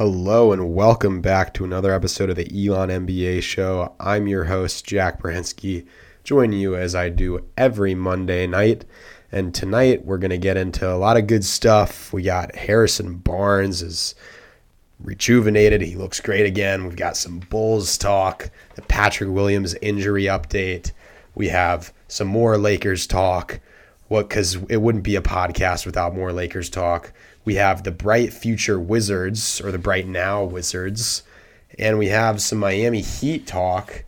Hello and welcome back to another episode of the Elon NBA Show. I'm your host, Jack Brahinsky, joining you as I do every Monday night. And tonight we're going to get into a lot of good stuff. We got Harrison Barnes is rejuvenated. He looks great again. We've got some Bulls talk, the Patrick Williams injury update. We have some more Lakers talk. Because it wouldn't be a podcast without more Lakers talk. We have the bright future Wizards, or the bright now Wizards, and we have some Miami Heat talk.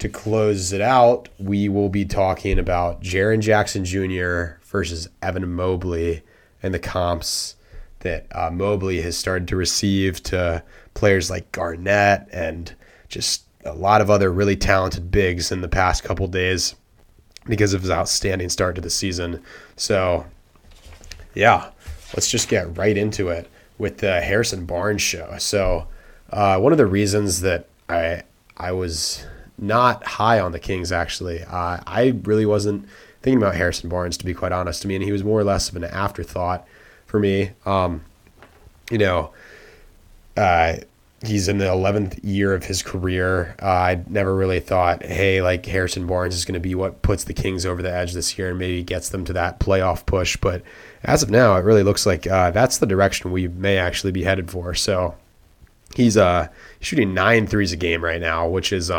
To close it out, we will be talking about Jaren Jackson Jr. versus Evan Mobley and the comps that Mobley has started to receive to players like Garnett and just a lot of other really talented bigs in the past couple days because of his outstanding start to the season. So, yeah. Let's just get right into it with the Harrison Barnes show. So one of the reasons that I was not high on the Kings, actually, I really wasn't thinking about Harrison Barnes, to be quite honest. I mean, he was more or less of an afterthought for me. He's in the 11th year of his career. I never really thought, hey, like Harrison Barnes is going to be what puts the Kings over the edge this year and maybe gets them to that playoff push. But as of now, it really looks like that's the direction we may actually be headed for. So he's shooting 9 threes a game right now, which is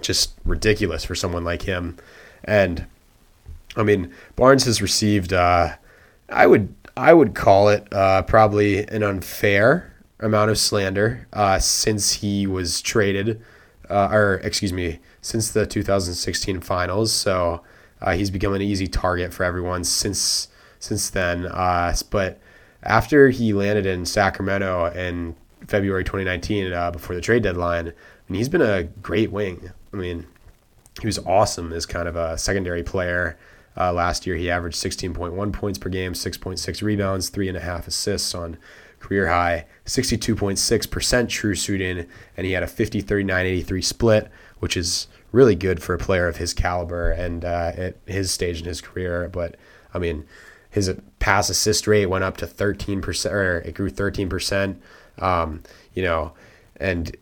just ridiculous for someone like him. And, I mean, Barnes has received, I would call it probably an unfair amount of slander since he was traded, since the 2016 finals. So he's become an easy target for everyone since then. But after he landed in Sacramento in February 2019, before the trade deadline, and he's been a great wing. I mean, he was awesome as kind of a secondary player. Last year, he averaged 16.1 points per game, 6.6 rebounds, 3.5 assists on career high, 62.6% true shooting, and he had a 50-39-83 split, which is really good for a player of his caliber and at his stage in his career. But I mean, his pass assist rate went up to 13%, or it grew 13%. And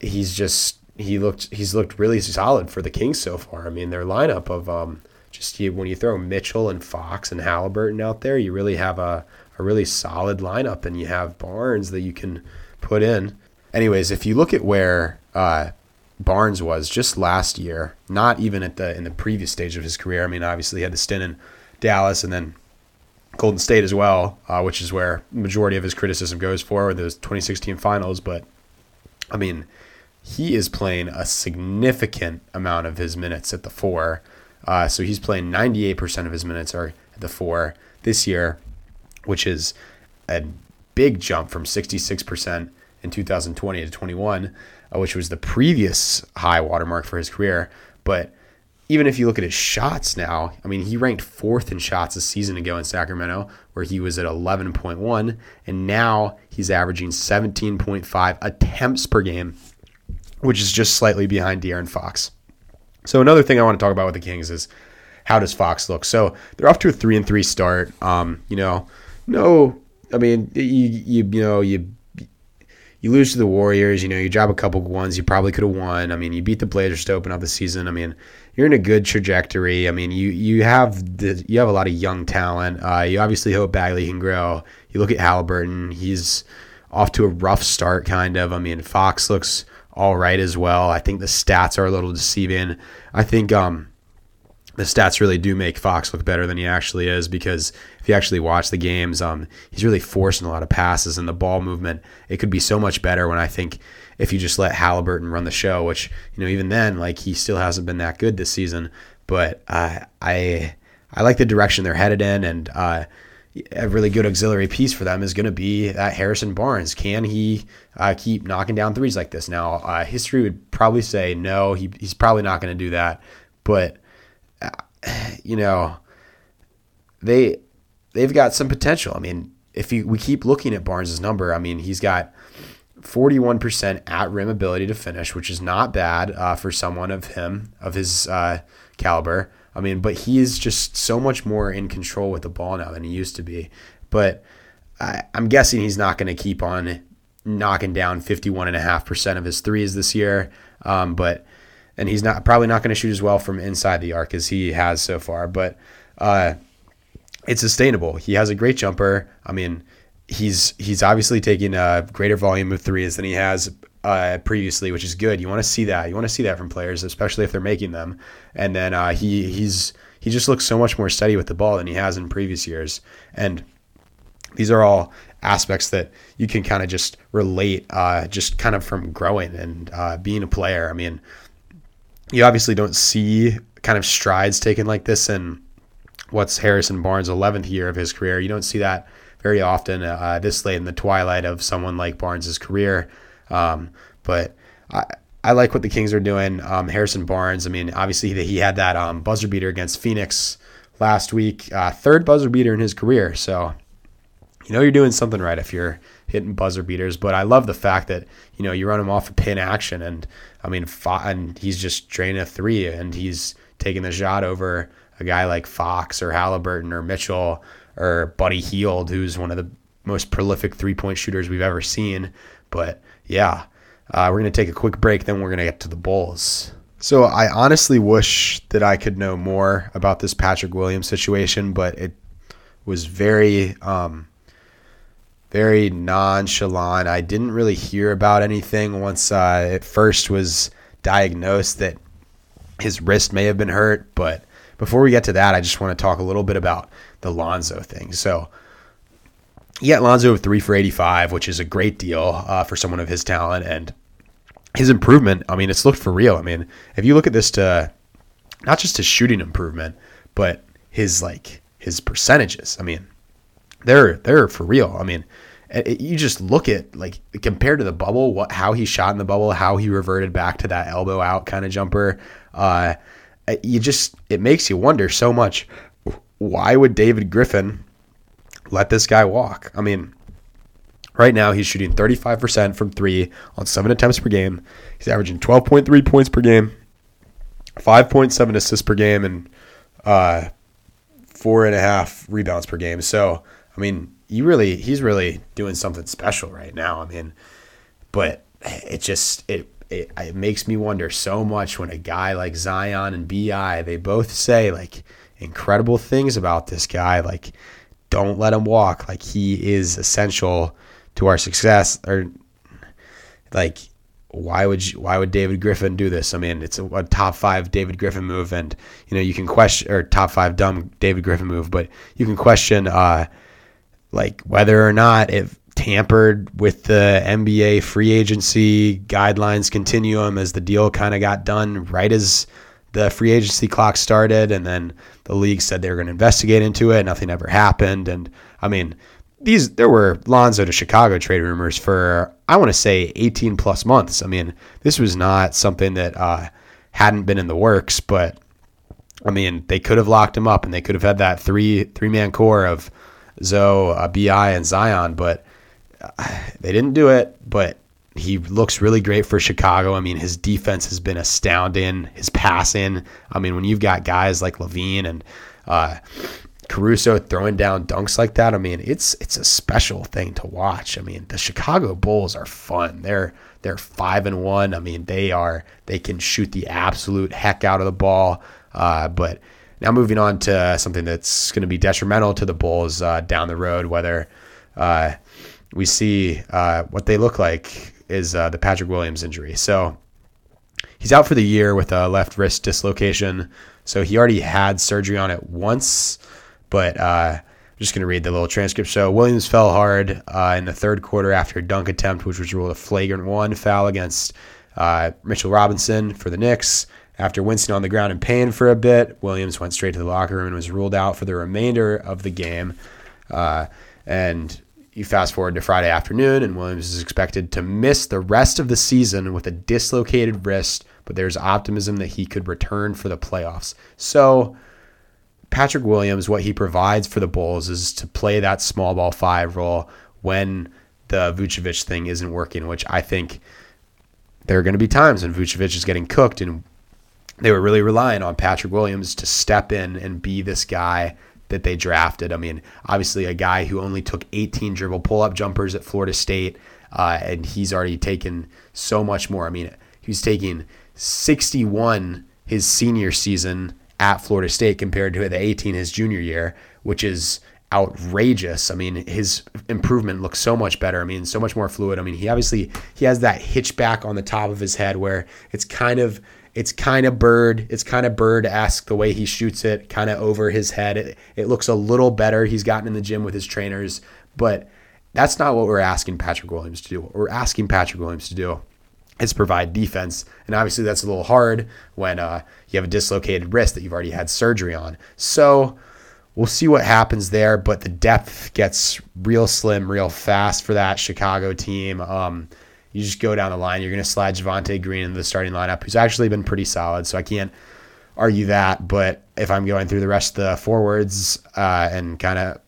he's looked really solid for the Kings so far. I mean, their lineup of when you throw Mitchell and Fox and Halliburton out there, you really have a really solid lineup, and you have Barnes that you can put in. Anyways, if you look at where Barnes was just last year, not even in the previous stage of his career. I mean, obviously he had the stint in Dallas and then Golden State as well, which is where the majority of his criticism goes for with those 2016 finals. But I mean, he is playing a significant amount of his minutes at the 4. So he's playing 98% of his minutes are at the 4 this year, which is a big jump from 66% in 2020 to 21, which was the previous high watermark for his career. But even if you look at his shots now, I mean, he ranked 4th in shots a season ago in Sacramento, where he was at 11.1, and now he's averaging 17.5 attempts per game, which is just slightly behind De'Aaron Fox. So another thing I want to talk about with the Kings is, how does Fox look? So they're off to a 3-3 start. You lose to the Warriors. You know, you drop a couple ones you probably could have won. I mean, you beat the Blazers to open up the season. I mean, you're in a good trajectory. I mean, you have a lot of young talent. You obviously hope Bagley can grow. You look at Halliburton. He's off to a rough start, kind of. I mean, Fox looks all right as well. I think the stats are a little deceiving. I think the stats really do make Fox look better than he actually is, because if you actually watch the games, he's really forcing a lot of passes, and the ball movement, it could be so much better when I think if you just let Halliburton run the show, which, you know, even then, like, he still hasn't been that good this season. But I like the direction they're headed in, and a really good auxiliary piece for them is going to be that Harrison Barnes. Can he keep knocking down threes like this? Now, history would probably say no, he's probably not going to do that, but you know, they've got some potential. I mean, we keep looking at Barnes's number, I mean, he's got 41% at rim ability to finish, which is not bad for someone of his caliber. I mean, but he is just so much more in control with the ball now than he used to be. But I'm guessing he's not going to keep on knocking down 51.5% of his threes this year. And he's not probably not going to shoot as well from inside the arc as he has so far, but it's sustainable. He has a great jumper. I mean, he's obviously taking a greater volume of threes than he has previously, which is good. You want to see that. You want to see that from players, especially if they're making them. And then he just looks so much more steady with the ball than he has in previous years. And these are all aspects that you can kind of just relate, just kind of from growing and being a player. I mean, you obviously don't see kind of strides taken like this in what's Harrison Barnes' 11th year of his career. You don't see that very often this late in the twilight of someone like Barnes' career. But I like what the Kings are doing. Harrison Barnes, I mean, obviously he had that buzzer beater against Phoenix last week, third buzzer beater in his career. So, you know, you're doing something right if you're hitting buzzer beaters. But I love the fact that, you know, you run him off a pin action, and I mean, and he's just draining a three, and he's taking the shot over a guy like Fox or Halliburton or Mitchell or Buddy Hield, who's one of the most prolific three-point shooters we've ever seen. But yeah, we're going to take a quick break, then we're going to get to the Bulls. So I honestly wish that I could know more about this Patrick Williams situation, but it was very very nonchalant. I didn't really hear about anything once it first was diagnosed that his wrist may have been hurt. But before we get to that, I just want to talk a little bit about the Lonzo thing. So he got Lonzo 3 for 85, which is a great deal for someone of his talent. And his improvement, I mean, it's looked for real. I mean, if you look at this to not just his shooting improvement, but his percentages, I mean, they're for real. I mean, you just look at, like, compared to the bubble, how he shot in the bubble, how he reverted back to that elbow out kind of jumper. It makes you wonder so much. Why would David Griffin let this guy walk? I mean, right now he's shooting 35% from three on 7 attempts per game. He's averaging 12.3 points per game, 5.7 assists per game, and 4.5 rebounds per game. So, I mean, he's really doing something special right now. I mean, but it makes me wonder so much when a guy like Zion and B.I., they both say, like, incredible things about this guy. Like, don't let him walk. Like, he is essential to our success. Or, like, why would David Griffin do this? I mean, it's a top 5 David Griffin move, and, you know, you can question, or top 5 dumb David Griffin move, but you can question whether or not it tampered with the NBA free agency guidelines continuum, as the deal kind of got done right as the free agency clock started, and then the league said they were going to investigate into it. Nothing ever happened. And I mean, there were Lonzo to Chicago trade rumors for, I want to say, 18 plus months. I mean, this was not something that hadn't been in the works, but I mean, they could have locked him up, and they could have had that three-man core of Zoe, B.I., and Zion, but they didn't do it. But he looks really great for Chicago. I mean, his defense has been astounding, his passing. I mean, when you've got guys like Levine and Caruso throwing down dunks like that, I mean, it's a special thing to watch. I mean, the Chicago Bulls are fun. They're 5-1. I mean, they can shoot the absolute heck out of the ball. But now moving on to something that's going to be detrimental to the Bulls down the road, whether we see what they look like, is the Patrick Williams injury. So he's out for the year with a left wrist dislocation. So he already had surgery on it once, but I'm just going to read the little transcript. So Williams fell hard in the third quarter after a dunk attempt, which was ruled a flagrant one foul against Mitchell Robinson for the Knicks. After wincing on the ground in pain for a bit, Williams went straight to the locker room and was ruled out for the remainder of the game. And you fast forward to Friday afternoon, and Williams is expected to miss the rest of the season with a dislocated wrist, but there's optimism that he could return for the playoffs. So Patrick Williams, what he provides for the Bulls is to play that small ball 5 role when the Vucevic thing isn't working, which I think there are going to be times when Vucevic is getting cooked, and they were really relying on Patrick Williams to step in and be this guy that they drafted. I mean, obviously a guy who only took 18 dribble pull-up jumpers at Florida State, and he's already taken so much more. I mean, he's taking 61 his senior season at Florida State compared to the 18 his junior year, which is outrageous. I mean, his improvement looks so much better. I mean, so much more fluid. I mean, he has that hitch back on the top of his head where it's kind of bird-esque the way he shoots it, kind of over his head. It looks a little better. He's gotten in the gym with his trainers, but that's not what we're asking Patrick Williams to do. What we're asking Patrick Williams to do is provide defense, and obviously that's a little hard when you have a dislocated wrist that you've already had surgery on. So we'll see what happens there, but the depth gets real slim real fast for that Chicago team. You just go down the line. You're going to slide Javonte Green into the starting lineup, who's actually been pretty solid, so I can't argue that. But if I'm going through the rest of the forwards and kind of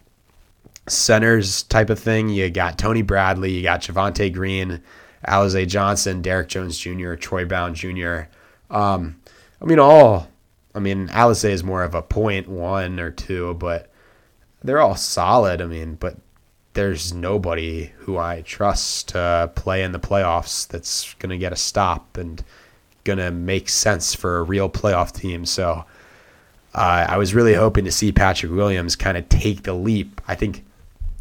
centers type of thing, you got Tony Bradley, you got Javonte Green, Alize Johnson, Derek Jones Jr., Troy Brown Jr. Alize is more of a 0.1 or 2, but they're all solid. I mean, but there's nobody who I trust to play in the playoffs that's going to get a stop and going to make sense for a real playoff team. So I was really hoping to see Patrick Williams kind of take the leap. I think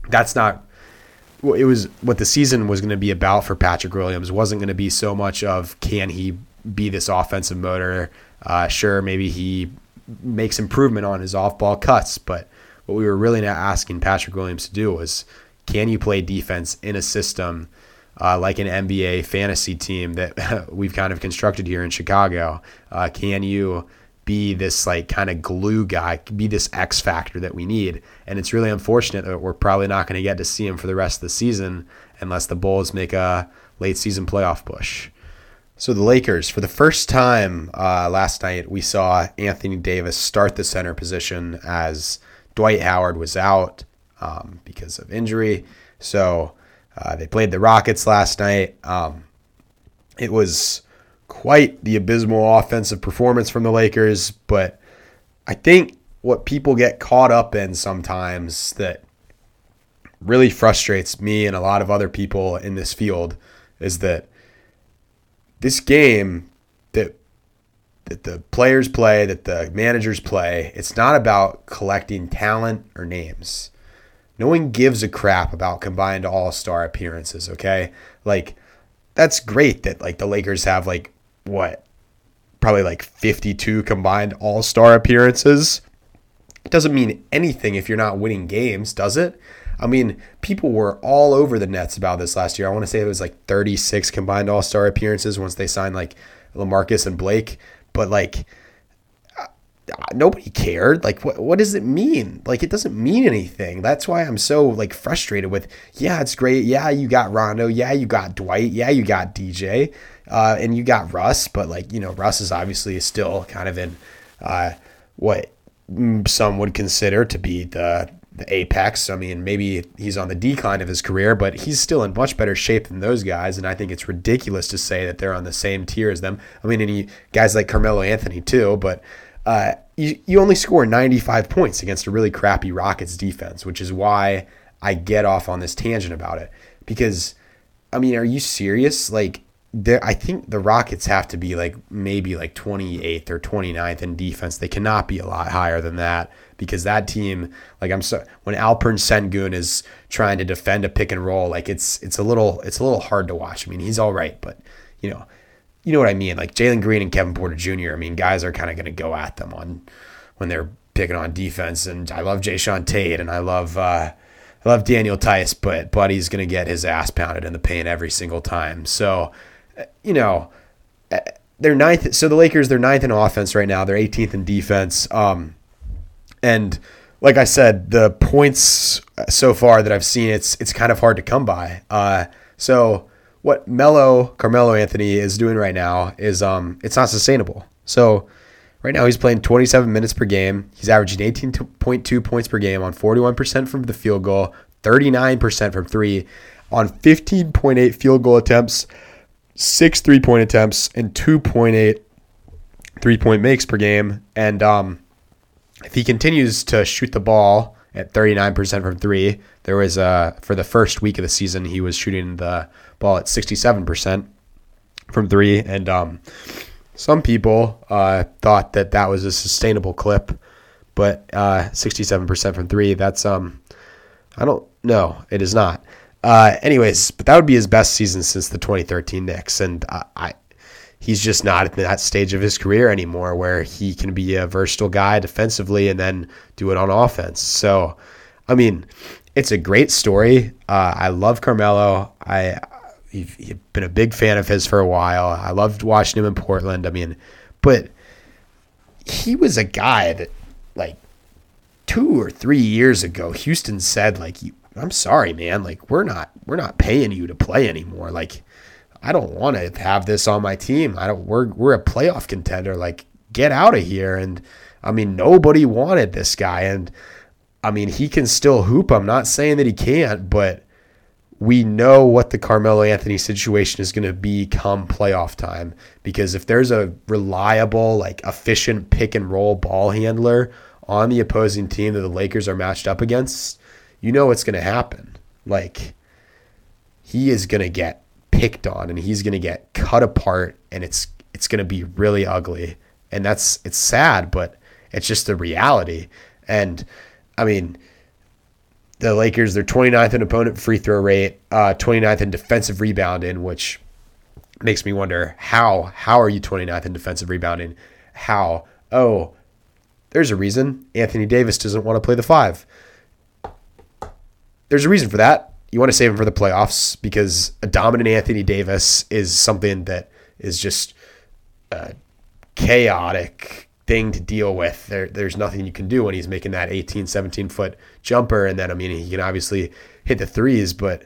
that's not – it was what the season was going to be about for Patrick Williams. Wasn't going to be so much of can he be this offensive motor. Sure, maybe he makes improvement on his off-ball cuts, but what we were really not asking Patrick Williams to do was, can you play defense in a system like an NBA fantasy team that we've kind of constructed here in Chicago? Can you be this like kind of glue guy, be this X factor that we need? And it's really unfortunate that we're probably not going to get to see him for the rest of the season unless the Bulls make a late-season playoff push. So the Lakers, for the first time last night, we saw Anthony Davis start the center position as Dwight Howard was out because of injury. So they played the Rockets last night. It was quite the abysmal offensive performance from the Lakers, but I think what people get caught up in sometimes that really frustrates me and a lot of other people in this field is that this game that the players play, that the managers play, it's not about collecting talent or names. No one gives a crap about combined all-star appearances, okay? Like, that's great that, like, the Lakers have, like, what? Probably, like, 52 combined all-star appearances. It doesn't mean anything if you're not winning games, does it? I mean, people were all over the Nets about this last year. I want to say it was like 36 combined all-star appearances once they signed like LaMarcus and Blake. But like nobody cared. Like what does it mean? Like it doesn't mean anything. That's why I'm so like frustrated with, yeah, it's great. Yeah, you got Rondo. Yeah, you got Dwight. Yeah, you got DJ. And you got Russ. But like, you know, Russ is obviously still kind of in what some would consider to be the apex. I mean, maybe he's on the decline of his career, but he's still in much better shape than those guys, and I think it's ridiculous to say that they're on the same tier as them. I mean, and guys like Carmelo Anthony too, but you only score 95 points against a really crappy Rockets defense, which is why I get off on this tangent about it. Because, I mean, are you serious? Like, I think the Rockets have to be like maybe like 28th or 29th in defense. They cannot be a lot higher than that because that team, like when Alperen Sengun is trying to defend a pick and roll, like it's a little hard to watch. I mean, he's all right, but you know what I mean? Like Jalen Green and Kevin Porter Jr. I mean, guys are kind of going to go at them when they're picking on defense. And I love Jayshawn Tate and I love Daniel Tice, but Buddy's going to get his ass pounded in the paint every single time. So, you know, they're ninth. So the Lakers, they're ninth in offense right now. They're 18th in defense. And like I said, the points so far that I've seen, it's kind of hard to come by. So what Carmelo Anthony is doing right now is it's not sustainable. So right now he's playing 27 minutes per game. He's averaging 18.2 points per game on 41% from the field goal, 39% from three on 15.8 field goal attempts, 6 three-point attempts, and 2.8 three-point makes per game. And If he continues to shoot the ball at 39% from three, there was for the first week of the season, he was shooting the ball at 67% from three. And some people thought that that was a sustainable clip, but 67% from three, that's, I don't know. It is not. Anyways, but that would be his best season since the 2013 Knicks. And he's just not at that stage of his career anymore where he can be a versatile guy defensively and then do it on offense. So, I mean, it's a great story. I love Carmelo. I've been a big fan of his for a while. I loved watching him in Portland. I mean, but he was a guy that, like, 2 or 3 years ago, Houston said, like, I'm sorry, man. Like, we're not paying you to play anymore. Like, I don't want to have this on my team. We're a playoff contender. Like, get out of here. And I mean, nobody wanted this guy. And I mean, he can still hoop. I'm not saying that he can't, but we know what the Carmelo Anthony situation is going to be come playoff time, because if there's a reliable, like, efficient pick and roll ball handler on the opposing team that the Lakers are matched up against, you know what's going to happen. Like, he is going to get picked on and he's going to get cut apart, and it's going to be really ugly. And it's sad, but it's just the reality. And I mean, the Lakers, they're 29th in opponent free throw rate, 29th in defensive rebounding, which makes me wonder how are you 29th in defensive rebounding? How? Oh, there's a reason Anthony Davis doesn't want to play the five. There's a reason for that. You want to save him for the playoffs, because a dominant Anthony Davis is something that is just a chaotic thing to deal with. There's nothing you can do when he's making that 18, 17-foot jumper. And then, I mean, he can obviously hit the threes, but,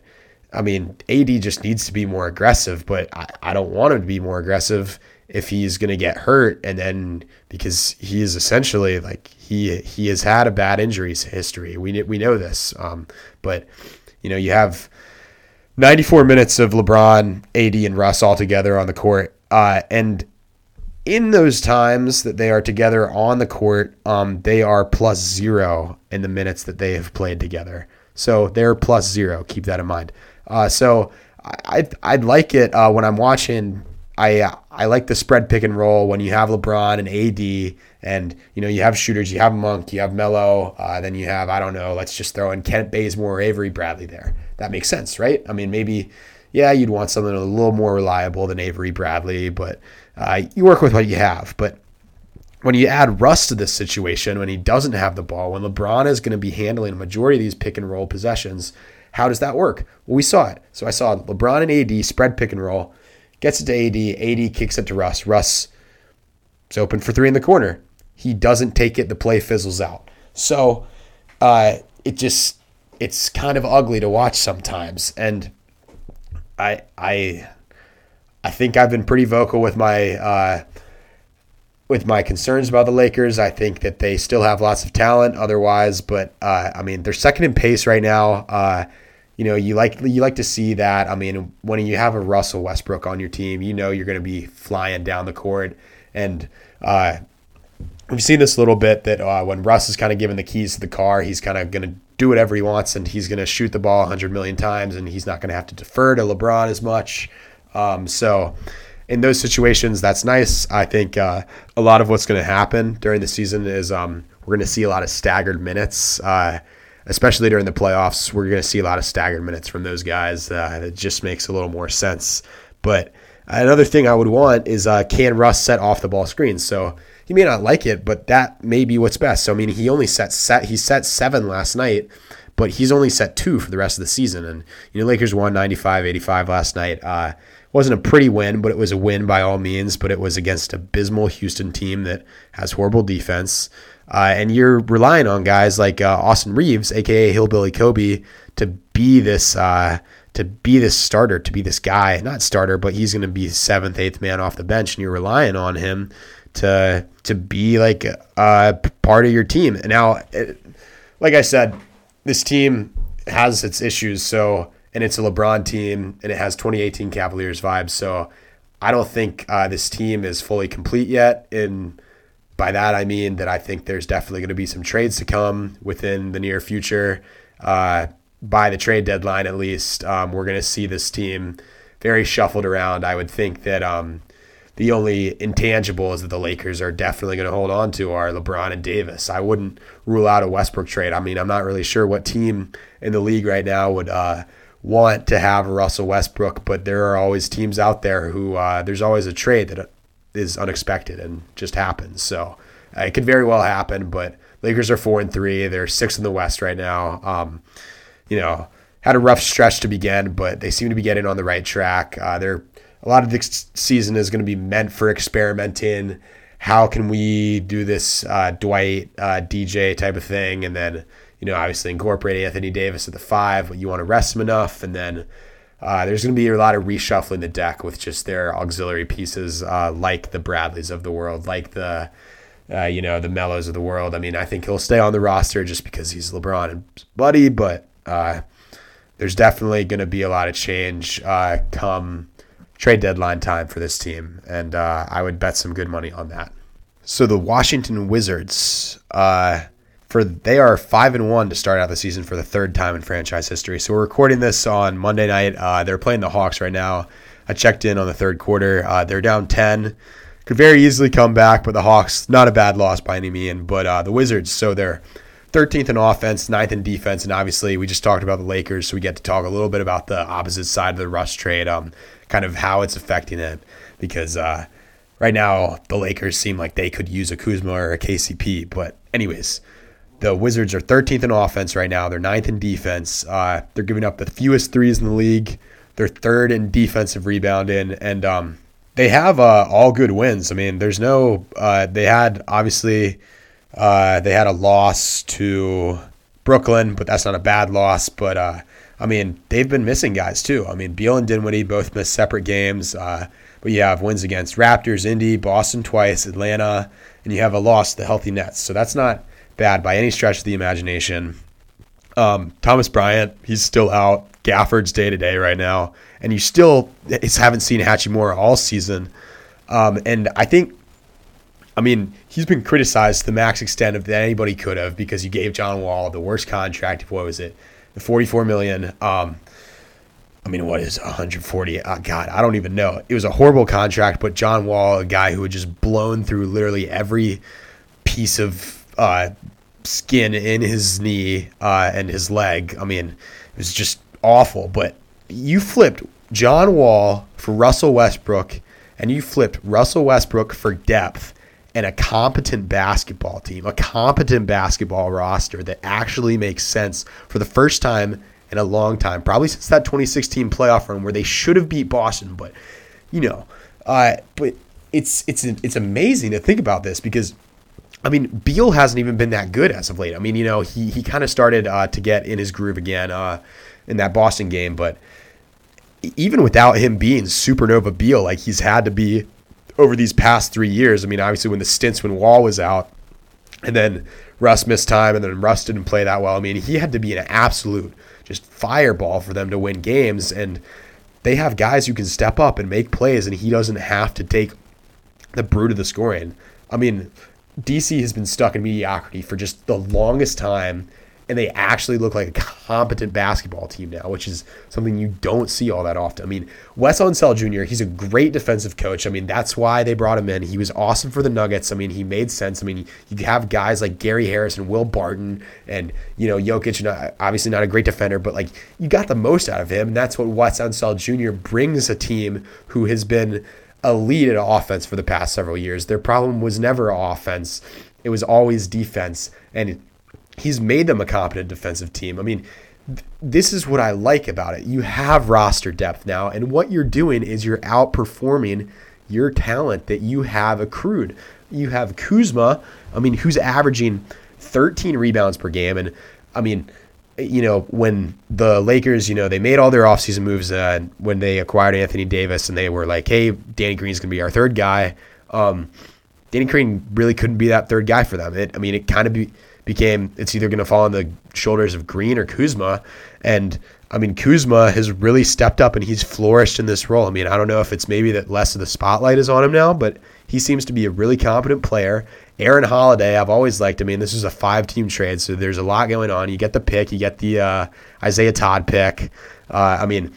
I mean, AD just needs to be more aggressive. But I don't want him to be more aggressive if he's going to get hurt. And then, because he is essentially, like, he has had a bad injuries history. We know this. But, you know, you have 94 minutes of LeBron, AD, and Russ all together on the court. And in those times that they are together on the court, they are +0 in the minutes that they have played together. So they're +0. Keep that in mind. So I'd like it when I'm watching. I like the spread pick and roll when you have LeBron and AD, and, you know, you have shooters, you have Monk, you have Melo, then you have, I don't know, let's just throw in Kent Bazemore or Avery Bradley there. That makes sense, right? I mean, maybe, yeah, you'd want something a little more reliable than Avery Bradley, but you work with what you have. But when you add Russ to this situation, when he doesn't have the ball, when LeBron is going to be handling a majority of these pick and roll possessions, how does that work? Well, we saw it. So I saw LeBron and AD spread pick and roll. Gets it to AD. AD kicks it to Russ. Russ is open for three in the corner. He doesn't take it. The play fizzles out. So it's kind of ugly to watch sometimes. And I think I've been pretty vocal with my concerns about the Lakers. I think that they still have lots of talent otherwise, but I mean, they're second in pace right now. You know, you like to see that. I mean, when you have a Russell Westbrook on your team, you know you're going to be flying down the court. And we've seen this a little bit, that when Russ is kind of given the keys to the car, he's kind of going to do whatever he wants, and he's going to shoot the ball 100 million times, and he's not going to have to defer to LeBron as much. So in those situations, that's nice. I think a lot of what's going to happen during the season is we're going to see a lot of staggered minutes, especially during the playoffs. We're going to see a lot of staggered minutes from those guys. It just makes a little more sense. But another thing I would want is can Russ set off the ball screens? So he may not like it, but that may be what's best. So, I mean, he only set 7 last night, but he's only set 2 for the rest of the season. And, you know, Lakers won 95-85 last night. Wasn't a pretty win, but it was a win by all means. But it was against an abysmal Houston team that has horrible defense. And you're relying on guys like Austin Reeves, aka Hillbilly Kobe, to be this starter, to be this guy. Not starter, but he's going to be 7th, 8th man off the bench, and you're relying on him to be like part of your team. And now, like I said, this team has its issues. So, and it's a LeBron team, and it has 2018 Cavaliers vibes. So, I don't think this team is fully complete yet. By that, I mean that I think there's definitely going to be some trades to come within the near future. By the trade deadline, at least, we're going to see this team very shuffled around. I would think that the only intangibles that the Lakers are definitely going to hold on to are LeBron and Davis. I wouldn't rule out a Westbrook trade. I mean, I'm not really sure what team in the league right now would want to have Russell Westbrook, but there are always teams out there who there's always a trade that is unexpected and just happens. So it could very well happen, but Lakers are 4-3. They're 6th in the West right now. You know, had a rough stretch to begin, but they seem to be getting on the right track. A lot of this season is going to be meant for experimenting. How can we do this Dwight, DJ type of thing? And then, you know, obviously incorporate Anthony Davis at the 5, but you want to rest him enough. And then there's going to be a lot of reshuffling the deck with just their auxiliary pieces, like the Bradleys of the world, like the, you know, the Mellos of the world. I mean, I think he'll stay on the roster just because he's LeBron and Buddy, but there's definitely going to be a lot of change come trade deadline time for this team, and I would bet some good money on that. So the Washington Wizards, they are 5-1 to start out the season for the third time in franchise history. So we're recording this on Monday night. They're playing the Hawks right now. I checked in on the third quarter. They're down 10. Could very easily come back, but the Hawks, not a bad loss by any means. But the Wizards, so they're 13th in offense, 9th in defense, and obviously we just talked about the Lakers, so we get to talk a little bit about the opposite side of the Russ trade, kind of how it's affecting it, because right now the Lakers seem like they could use a Kuzma or a KCP. But anyways, the Wizards are 13th in offense right now. They're 9th in defense. They're giving up the fewest threes in the league. They're 3rd in defensive rebounding, and they have all good wins. I mean, there's no they had obviously – they had a loss to Brooklyn, but that's not a bad loss. But, I mean, they've been missing guys too. I mean, Beal and Dinwiddie both missed separate games. But you have wins against Raptors, Indy, Boston twice, Atlanta, and you have a loss to the healthy Nets. So that's not bad by any stretch of the imagination. Thomas Bryant, he's still out. Gafford's day-to-day right now. And you still haven't seen Hachimura all season. And I think, I mean, he's been criticized to the max extent of that anybody could have, because you gave John Wall the worst contract of, what was it, the $44 million. I mean, what is $140? God, I don't even know. It was a horrible contract, but John Wall, a guy who had just blown through literally every piece of skin in his knee and his leg. I mean, it was just awful. But you flipped John Wall for Russell Westbrook, and you flipped Russell Westbrook for depth and a competent basketball team, a competent basketball roster that actually makes sense for the first time in a long time, probably since that 2016 playoff run where they should have beat Boston. But, you know, but it's amazing to think about this, because, I mean, Beal hasn't even been that good as of late. I mean, you know, he kind of started to get in his groove again in that Boston game, but even without him being supernova Beal, like he's had to be over these past 3 years. I mean, obviously when the stints when Wall was out, and then Russ missed time, and then Russ didn't play that well. I mean, he had to be an absolute just fireball for them to win games, and they have guys who can step up and make plays, and he doesn't have to take the brunt of the scoring. I mean, DC has been stuck in mediocrity for just the longest time, and they actually look like a competent basketball team now, which is something you don't see all that often. I mean, Wes Unseld Jr., he's a great defensive coach. I mean, that's why they brought him in. He was awesome for the Nuggets. I mean, he made sense. I mean, you have guys like Gary Harris and Will Barton and, you know, Jokic, obviously not a great defender, but, like, you got the most out of him, and that's what Wes Unseld Jr. brings a team who has been elite at offense for the past several years. Their problem was never offense. It was always defense, and he's made them a competent defensive team. I mean, this is what I like about it. You have roster depth now, and what you're doing is you're outperforming your talent that you have accrued. You have Kuzma, I mean, who's averaging 13 rebounds per game. And, I mean, you know, when the Lakers, you know, they made all their offseason moves when they acquired Anthony Davis, and they were like, hey, Danny Green's going to be our third guy. Danny Green really couldn't be that third guy for them. It became it's either going to fall on the shoulders of Green or Kuzma. And I mean, Kuzma has really stepped up, and he's flourished in this role. I mean, I don't know if it's maybe that less of the spotlight is on him now, but He seems to be a really competent player. Aaron Holiday, I've always liked him. I mean, this is a 5-team trade, so there's a lot going on. You get the pick. You get the Isaiah Todd pick. And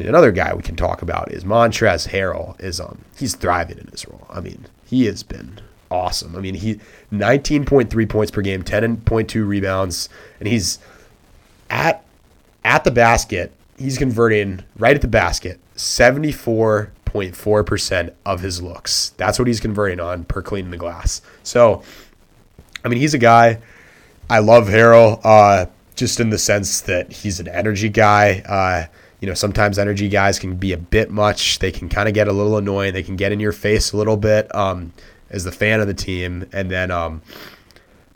another guy we can talk about is Montrezl Harrell. He's thriving in his role. I mean, he has been awesome. I mean, he 19.3 points per game, 10.2 rebounds, and he's at the basket. He's converting right at the basket, 74.4% of his looks. That's what he's converting on per cleaning the glass. So, I mean, he's a guy. I love Harrell just in the sense that he's an energy guy. Sometimes energy guys can be a bit much. They can kind of get a little annoying. They can get in your face a little bit as the fan of the team. And then,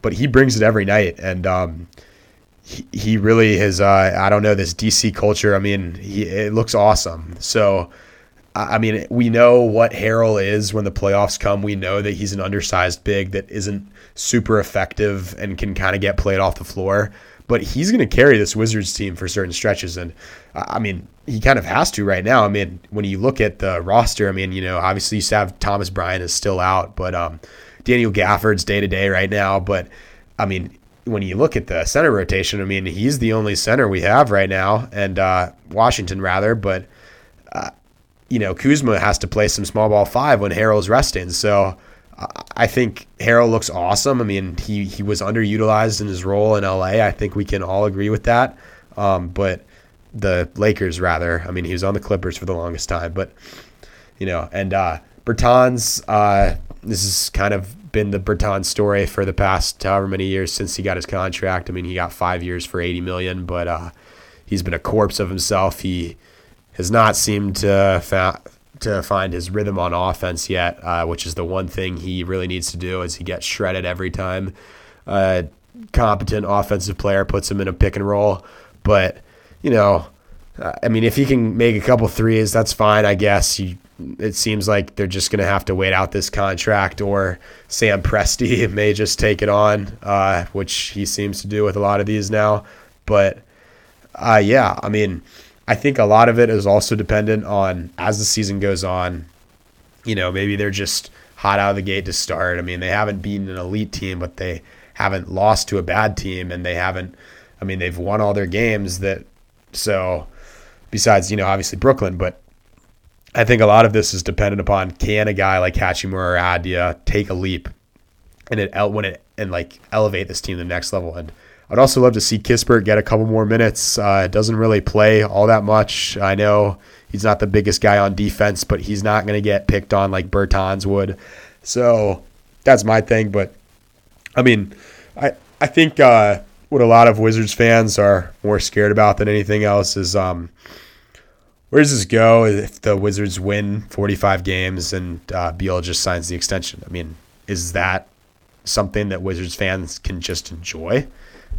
but he brings it every night. And he really has, this DC culture. I mean, it looks awesome. So, I mean, we know what Harrell is when the playoffs come. We know that he's an undersized big that isn't super effective and can kind of get played off the floor. But he's going to carry this Wizards team for certain stretches. And, I mean, he kind of has to right now. I mean, when you look at the roster, I mean, obviously you have Thomas Bryant is still out, but Daniel Gafford's day-to-day right now. But, I mean, when you look at the center rotation, I mean, he's the only center we have right now, and Washington rather. But, Kuzma has to play some small ball 5 when Harrell's resting. So, I think Harrell looks awesome. I mean, he was underutilized in his role in LA. I think we can all agree with that. But the Lakers, rather. I mean, he was on the Clippers for the longest time. But, Bertans, this has kind of been the Bertans story for the past however many years since he got his contract. I mean, he got 5 years for $80 million, but he's been a corpse of himself. He has not seemed to find his rhythm on offense yet, which is the one thing he really needs to do, as he gets shredded every time competent offensive player puts him in a pick and roll. But, I mean, if he can make a couple threes, that's fine, I guess. It seems like they're just going to have to wait out this contract, or Sam Presti may just take it on, which he seems to do with a lot of these now. But, I mean, I think a lot of it is also dependent on, as the season goes on, maybe they're just hot out of the gate to start. I mean, they haven't beaten an elite team, but they haven't lost to a bad team, and they've won all their games besides, obviously Brooklyn. But I think a lot of this is dependent upon, can a guy like Hachimura or Adia take a leap and elevate this team to the next level. And I'd also love to see Kispert get a couple more minutes. Doesn't really play all that much. I know he's not the biggest guy on defense, but he's not going to get picked on like Bertans would. So that's my thing. But, I mean, I think what a lot of Wizards fans are more scared about than anything else is where does this go if the Wizards win 45 games and Beal just signs the extension? I mean, is that something that Wizards fans can just enjoy?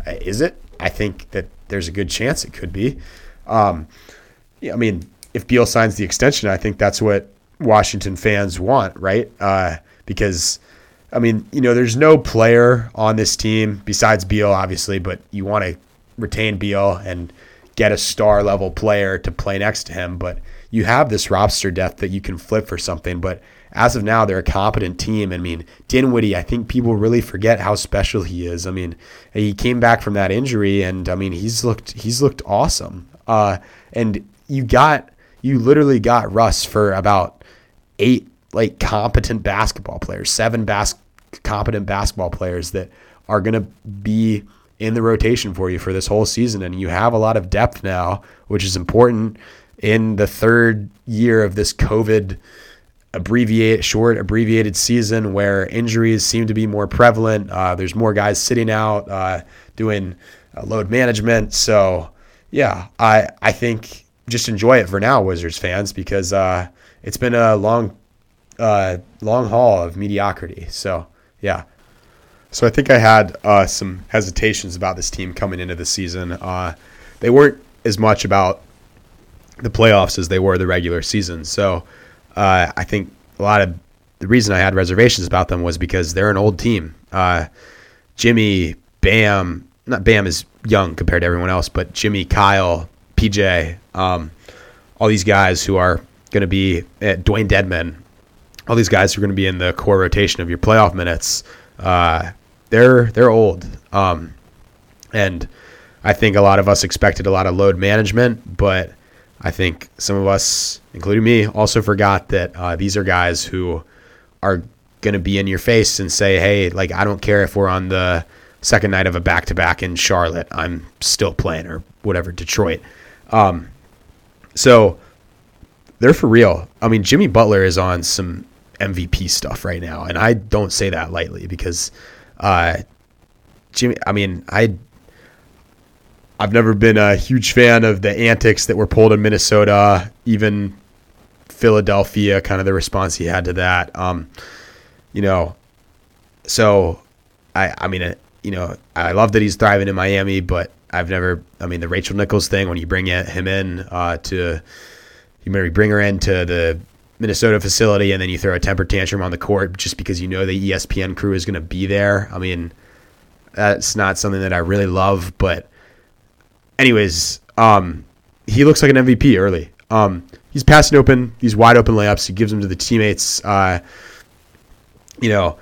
Is it? I think that there's a good chance it could be. I mean, if Beal signs the extension, I think that's what Washington fans want, right? Because, I mean, there's no player on this team besides Beal, obviously, but you want to retain Beal and get a star-level player to play next to him. But you have this roster depth that you can flip for something. But as of now, they're a competent team. I mean, Dinwiddie, I think people really forget how special he is. I mean, he came back from that injury, and I mean, he's looked awesome. And you literally got Russ for about 8 competent basketball players, 7 competent basketball players that are going to be in the rotation for you for this whole season. And you have a lot of depth now, which is important in the third year of this COVID abbreviated season, where injuries seem to be more prevalent. There's more guys sitting out doing load management. So yeah, I think just enjoy it for now, Wizards fans, because it's been a long haul of mediocrity. So yeah. So I think I had some hesitations about this team coming into the season. They weren't as much about the playoffs as they were the regular season. So I think a lot of the reason I had reservations about them was because they're an old team. Jimmy, Bam, not Bam is young compared to everyone else, but Jimmy, Kyle, PJ, all these guys who are going to be Dwayne Dedman, all these guys who are going to be in the core rotation of your playoff minutes, they're old. And I think a lot of us expected a lot of load management, but I think some of us, including me, also forgot that these are guys who are going to be in your face and say, hey, like, I don't care if we're on the second night of a back-to-back in Charlotte, I'm still playing, or whatever, Detroit. So they're for real. I mean, Jimmy Butler is on some MVP stuff right now, and I don't say that lightly because Jimmy, I mean, I've never been a huge fan of the antics that were pulled in Minnesota, even Philadelphia, kind of the response he had to that. You know, so I mean, you know, I love that he's thriving in Miami, but I've never, I mean, the Rachel Nichols thing, when you bring him in to, you maybe bring her into the Minnesota facility and then you throw a temper tantrum on the court just because you know the ESPN crew is going to be there. I mean, that's not something that I really love, but anyways, he looks like an MVP early. He's passing open, these wide open layups. He gives them to the teammates. You know,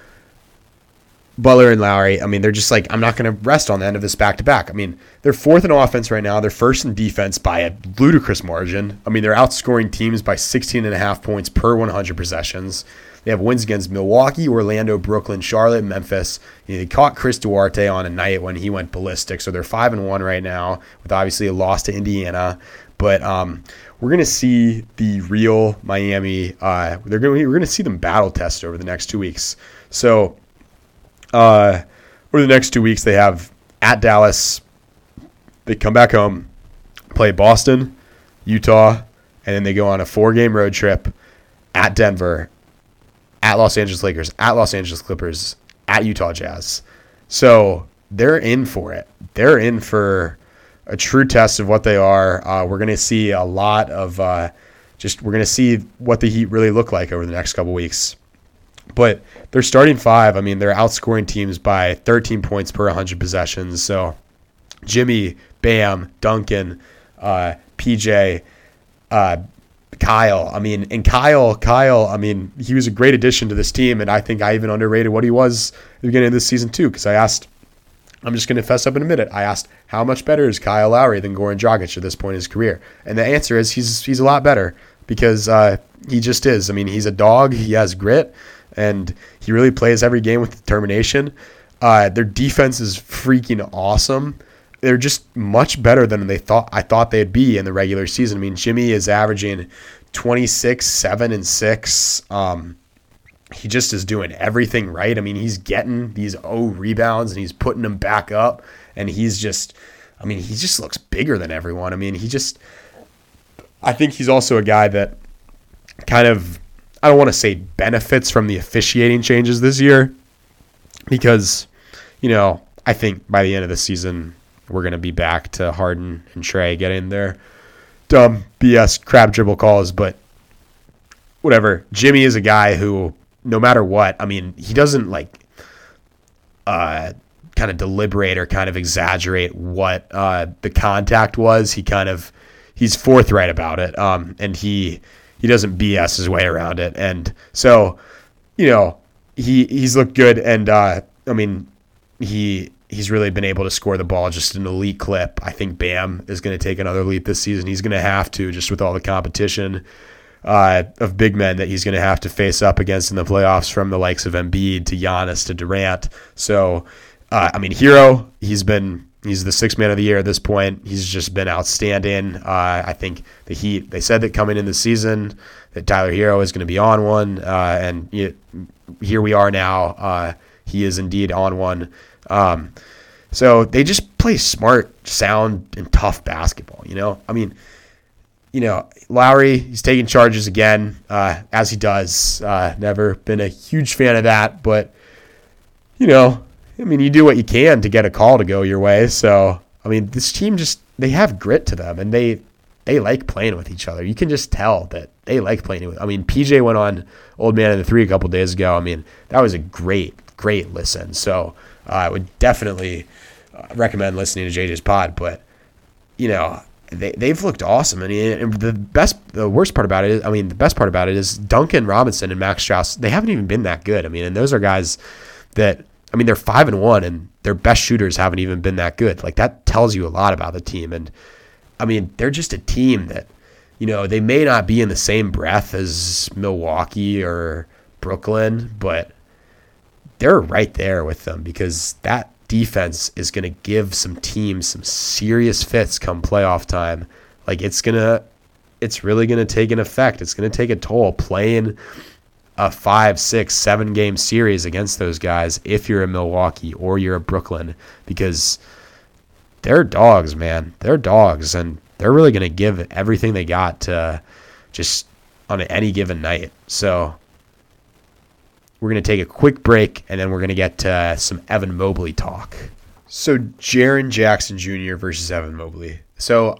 Butler and Lowry, I mean, they're just like, I'm not going to rest on the end of this back-to-back. I mean, they're fourth in offense right now. They're first in defense by a ludicrous margin. I mean, they're outscoring teams by 16.5 points per 100 possessions. They have wins against Milwaukee, Orlando, Brooklyn, Charlotte, Memphis. You know, they caught Chris Duarte on a night when he went ballistic, so they're 5-1 right now with obviously a loss to Indiana. But we're going to see the real Miami. We're going to see them battle test over the next 2 weeks. So over the next 2 weeks, they have at Dallas, they come back home, play Boston, Utah, and then they go on a 4-game road trip at Denver, at Los Angeles Lakers, at Los Angeles Clippers, at Utah Jazz. So they're in for it. They're in for a true test of what they are. We're going to see a lot of we're going to see what the Heat really look like over the next couple weeks. But they're starting five. I mean, they're outscoring teams by 13 points per 100 possessions. So Jimmy, Bam, Duncan, PJ, Kyle. I mean, and Kyle, I mean, he was a great addition to this team, and I think I even underrated what he was at the beginning of this season too, because I'm just going to fess up and admit it. I asked, how much better is Kyle Lowry than Goran Dragic at this point in his career? And the answer is he's a lot better because he just is. I mean, he's a dog. He has grit, and he really plays every game with determination. Their defense is freaking awesome. They're just much better than I thought they'd be in the regular season. I mean, Jimmy is averaging 26, 7, and 6. He just is doing everything right. I mean, he's getting these rebounds and he's putting them back up, and he just looks bigger than everyone. I mean, I think he's also a guy that kind of, I don't want to say benefits from the officiating changes this year, because, you know, I think by the end of the season, we're going to be back to Harden and Trey getting their dumb BS crab dribble calls, but whatever. Jimmy is a guy who, no matter what, I mean, he doesn't like kind of deliberate or kind of exaggerate what the contact was. He's forthright about it, and he doesn't BS his way around it. And so, you know, he's looked good, and I mean, he's really been able to score the ball just an elite clip. I think Bam is going to take another leap this season. He's going to have to, just with all the competition of big men that he's going to have to face up against in the playoffs, from the likes of Embiid to Giannis to Durant. So, I mean, Hero, he's the sixth man of the year at this point. He's just been outstanding. I think the Heat, they said that coming in the season that Tyler Herro is going to be on one. And here we are now. He is indeed on one. So they just play smart, sound, and tough basketball, you know? I mean, you know, Lowry, he's taking charges again, as he does. Never been a huge fan of that, but, you know, I mean, you do what you can to get a call to go your way. So, I mean, this team just, they have grit to them, and they like playing with each other. You can just tell that they like playing with. I mean, PJ went on Old Man in the 3 a couple days ago. I mean, that was a great listen. So I would definitely recommend listening to JJ's pod, but, you know, they've looked awesome. I mean, and the best part about it is Duncan Robinson and Max Strus, they haven't even been that good. I mean, and those are guys that, I mean, they're 5-1 and their best shooters haven't even been that good. Like, that tells you a lot about the team. And I mean, they're just a team that, you know, they may not be in the same breath as Milwaukee or Brooklyn, but they're right there with them, because that defense is going to give some teams some serious fits come playoff time. Like, it's really going to take an effect. It's going to take a toll playing a 5, 6, 7 game series against those guys if you're in Milwaukee or you're in Brooklyn, because they're dogs, man. They're dogs, and they're really going to give everything they got to just on any given night. So we're going to take a quick break, and then we're going to get some Evan Mobley talk. So Jaren Jackson Jr. versus Evan Mobley. So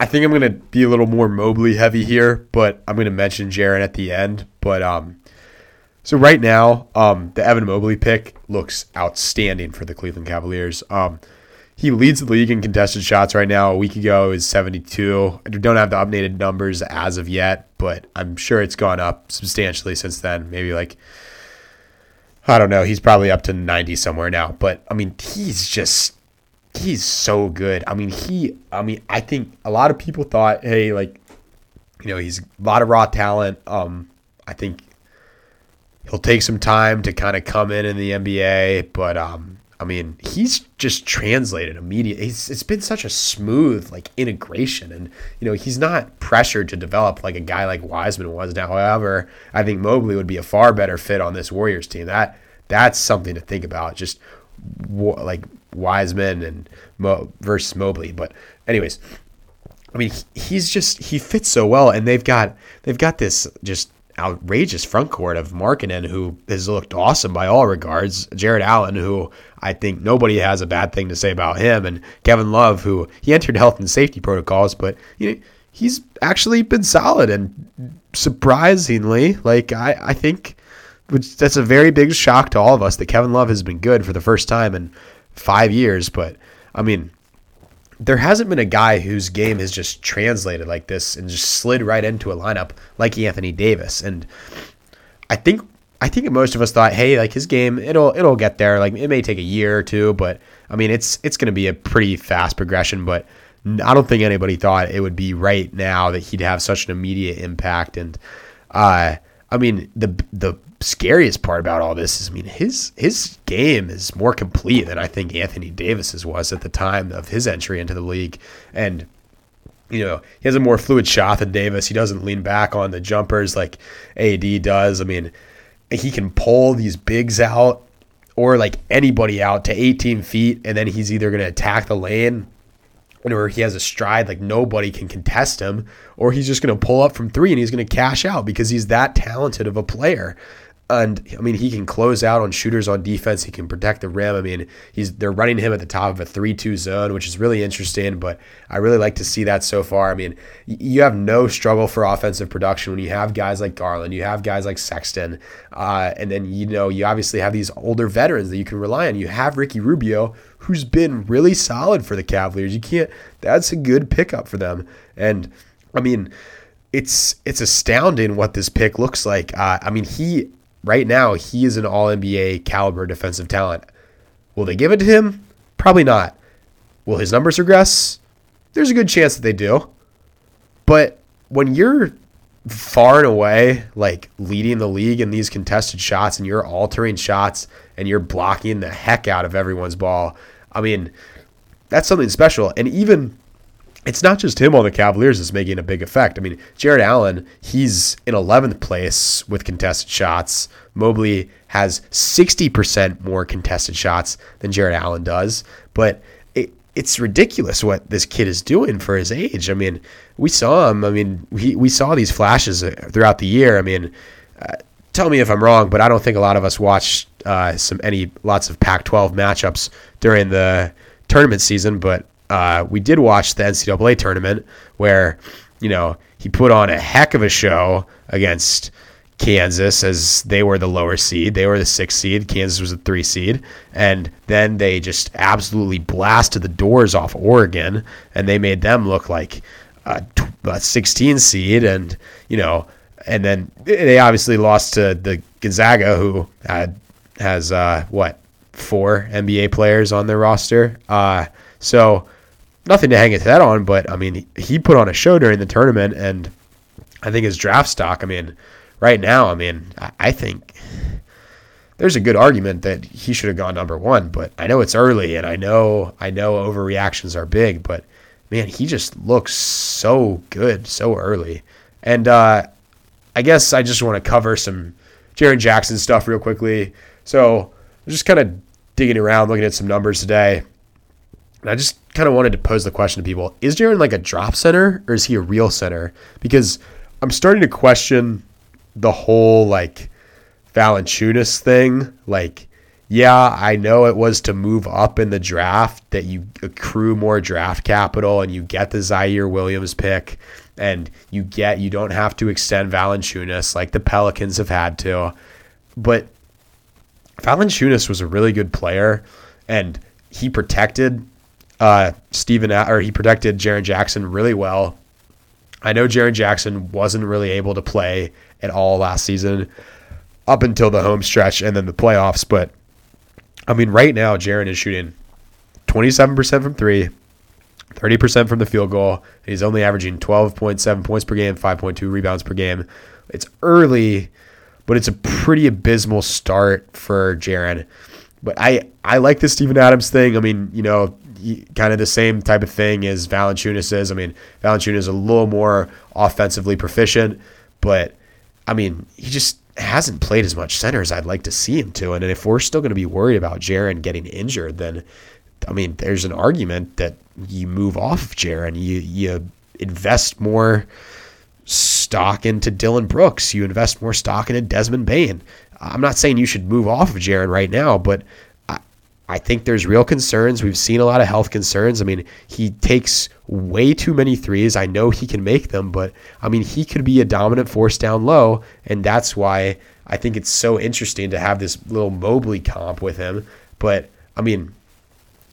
I think I'm going to be a little more Mobley heavy here, but I'm going to mention Jaren at the end. But so right now, the Evan Mobley pick looks outstanding for the Cleveland Cavaliers. He leads the league in contested shots right now. A week ago is 72. I don't have the updated numbers as of yet, but I'm sure it's gone up substantially since then. Maybe like, I don't know, he's probably up to 90 somewhere now. But I mean, he's so good. I mean, I think a lot of people thought, hey, like, you know, he's a lot of raw talent. I think he'll take some time to kind of come in the NBA, but I mean, he's just translated immediately. It's been such a smooth, like, integration, and, you know, he's not pressured to develop like a guy like Wiseman was now. However, I think Mobley would be a far better fit on this Warriors team. That's something to think about, just like Wiseman and versus Mobley. But anyways, I mean, he fits so well, and they've got this just outrageous front court of Markkanen, who has looked awesome by all regards, Jarrett Allen, who I think nobody has a bad thing to say about him, and Kevin Love, who he entered health and safety protocols, but you know, he's actually been solid, and surprisingly, like, I think that's a very big shock to all of us that Kevin Love has been good for the first time in 5 years. But I mean, there hasn't been a guy whose game has just translated like this and just slid right into a lineup like Anthony Davis. And I think most of us thought, hey, like, his game, it'll get there. Like, it may take a year or two, but I mean, it's going to be a pretty fast progression. But I don't think anybody thought it would be right now that he'd have such an immediate impact. And I mean, the scariest part about all this is, I mean, his game is more complete than I think Anthony Davis's was at the time of his entry into the league. And, you know, he has a more fluid shot than Davis. He doesn't lean back on the jumpers like AD does. I mean, he can pull these bigs out, or like anybody out, to 18 feet, and then he's either going to attack the lane, or he has a stride like nobody can contest him, or he's just going to pull up from three and he's going to cash out, because he's that talented of a player. And I mean, he can close out on shooters on defense. He can protect the rim. I mean, they're running him at the top of a 3-2 zone, which is really interesting, but I really like to see that so far. I mean, you have no struggle for offensive production when you have guys like Garland, you have guys like Sexton, and then, you know, you obviously have these older veterans that you can rely on. You have Ricky Rubio, who's been really solid for the Cavaliers. That's a good pickup for them. And I mean, it's astounding what this pick looks like. I mean, right now, he is an all-NBA caliber defensive talent. Will they give it to him? Probably not. Will his numbers regress? There's a good chance that they do. But when you're far and away, like, leading the league in these contested shots, and you're altering shots, and you're blocking the heck out of everyone's ball, I mean, that's something special. And even, it's not just him on the Cavaliers that's making a big effect. I mean, Jarrett Allen, he's in 11th place with contested shots. Mobley has 60% more contested shots than Jarrett Allen does. But it's ridiculous what this kid is doing for his age. I mean, we saw him. I mean, we saw these flashes throughout the year. I mean, tell me if I'm wrong, but I don't think a lot of us watched lots of Pac-12 matchups during the tournament season, but we did watch the NCAA tournament, where, you know, he put on a heck of a show against Kansas, as they were the lower seed. They were the 6th seed. Kansas was the 3 seed. And then they just absolutely blasted the doors off Oregon, and they made them look like a 16 seed. And, you know, and then they obviously lost to the Gonzaga, who has 4 NBA players on their roster. So nothing to hang his head on, but, I mean, he put on a show during the tournament, and I think his draft stock, I mean, right now, I mean, I think there's a good argument that he should have gone number one, but I know it's early, and I know overreactions are big, but man, he just looks so good so early. And I guess I just want to cover some Jaren Jackson stuff real quickly. So I'm just kind of digging around, looking at some numbers today, and I just kind of wanted to pose the question to people: is Jaren like a drop center, or is he a real center? Because I'm starting to question the whole like Valanciunas thing. Like, yeah, I know it was to move up in the draft that you accrue more draft capital and you get the Zaire Williams pick, and you don't have to extend Valanciunas like the Pelicans have had to. But Valanciunas was a really good player, and he protected protected Jaren Jackson really well. I know Jaren Jackson wasn't really able to play at all last season up until the home stretch and then the playoffs. But, I mean, right now Jaren is shooting 27% from 3, 30% from the field goal, and he's only averaging 12.7 points per game, 5.2 rebounds per game. It's early, but it's a pretty abysmal start for Jaren. But I like the Steven Adams thing. I mean, you know, kind of the same type of thing as Valanciunas is. I mean, Valanciunas is a little more offensively proficient, but I mean, he just hasn't played as much center as I'd like to see him to. And if we're still going to be worried about Jaren getting injured, then I mean, there's an argument that you move off of Jaren. You invest more stock into Dillon Brooks. You invest more stock into Desmond Bane. I'm not saying you should move off of Jaren right now, but I think there's real concerns. We've seen a lot of health concerns. I mean, he takes way too many threes. I know he can make them, but I mean, he could be a dominant force down low. And that's why I think it's so interesting to have this little Mobley comp with him. But I mean,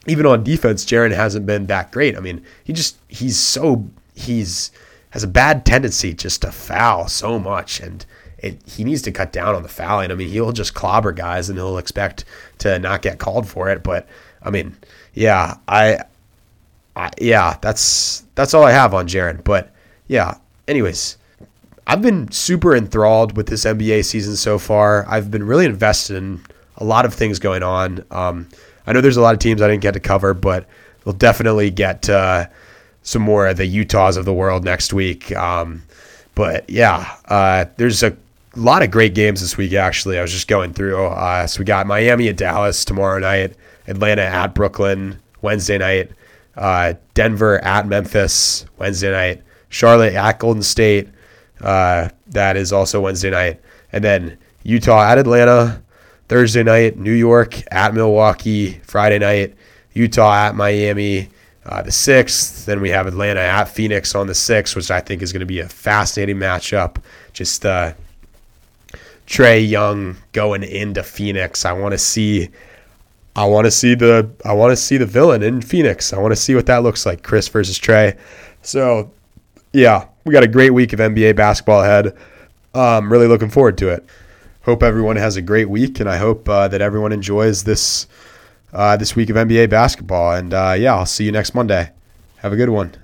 even on defense, Jaren hasn't been that great. I mean, he has a bad tendency just to foul so much. And he needs to cut down on the fouling. I mean, he'll just clobber guys and he'll expect to not get called for it. But I mean, yeah, that's all I have on Jaren. But yeah, anyways, I've been super enthralled with this NBA season so far. I've been really invested in a lot of things going on. I know there's a lot of teams I didn't get to cover, but we'll definitely get some more of the Utahs of the world next week. But yeah, there's a lot of great games this week, actually. I was just going through. So we got Miami at Dallas tomorrow night, Atlanta at Brooklyn Wednesday night, Denver at Memphis Wednesday night, Charlotte at Golden State. That is also Wednesday night. And then Utah at Atlanta Thursday night, New York at Milwaukee Friday night, Utah at Miami the 6th. Then we have Atlanta at Phoenix on the 6th, which I think is going to be a fascinating matchup. Just Trae Young going into Phoenix. I want to see the villain in Phoenix. I want to see what that looks like, Chris versus Trae. So, yeah, we got a great week of NBA basketball ahead. I'm really looking forward to it. Hope everyone has a great week, and I hope that everyone enjoys this week of NBA basketball. And yeah, I'll see you next Monday. Have a good one.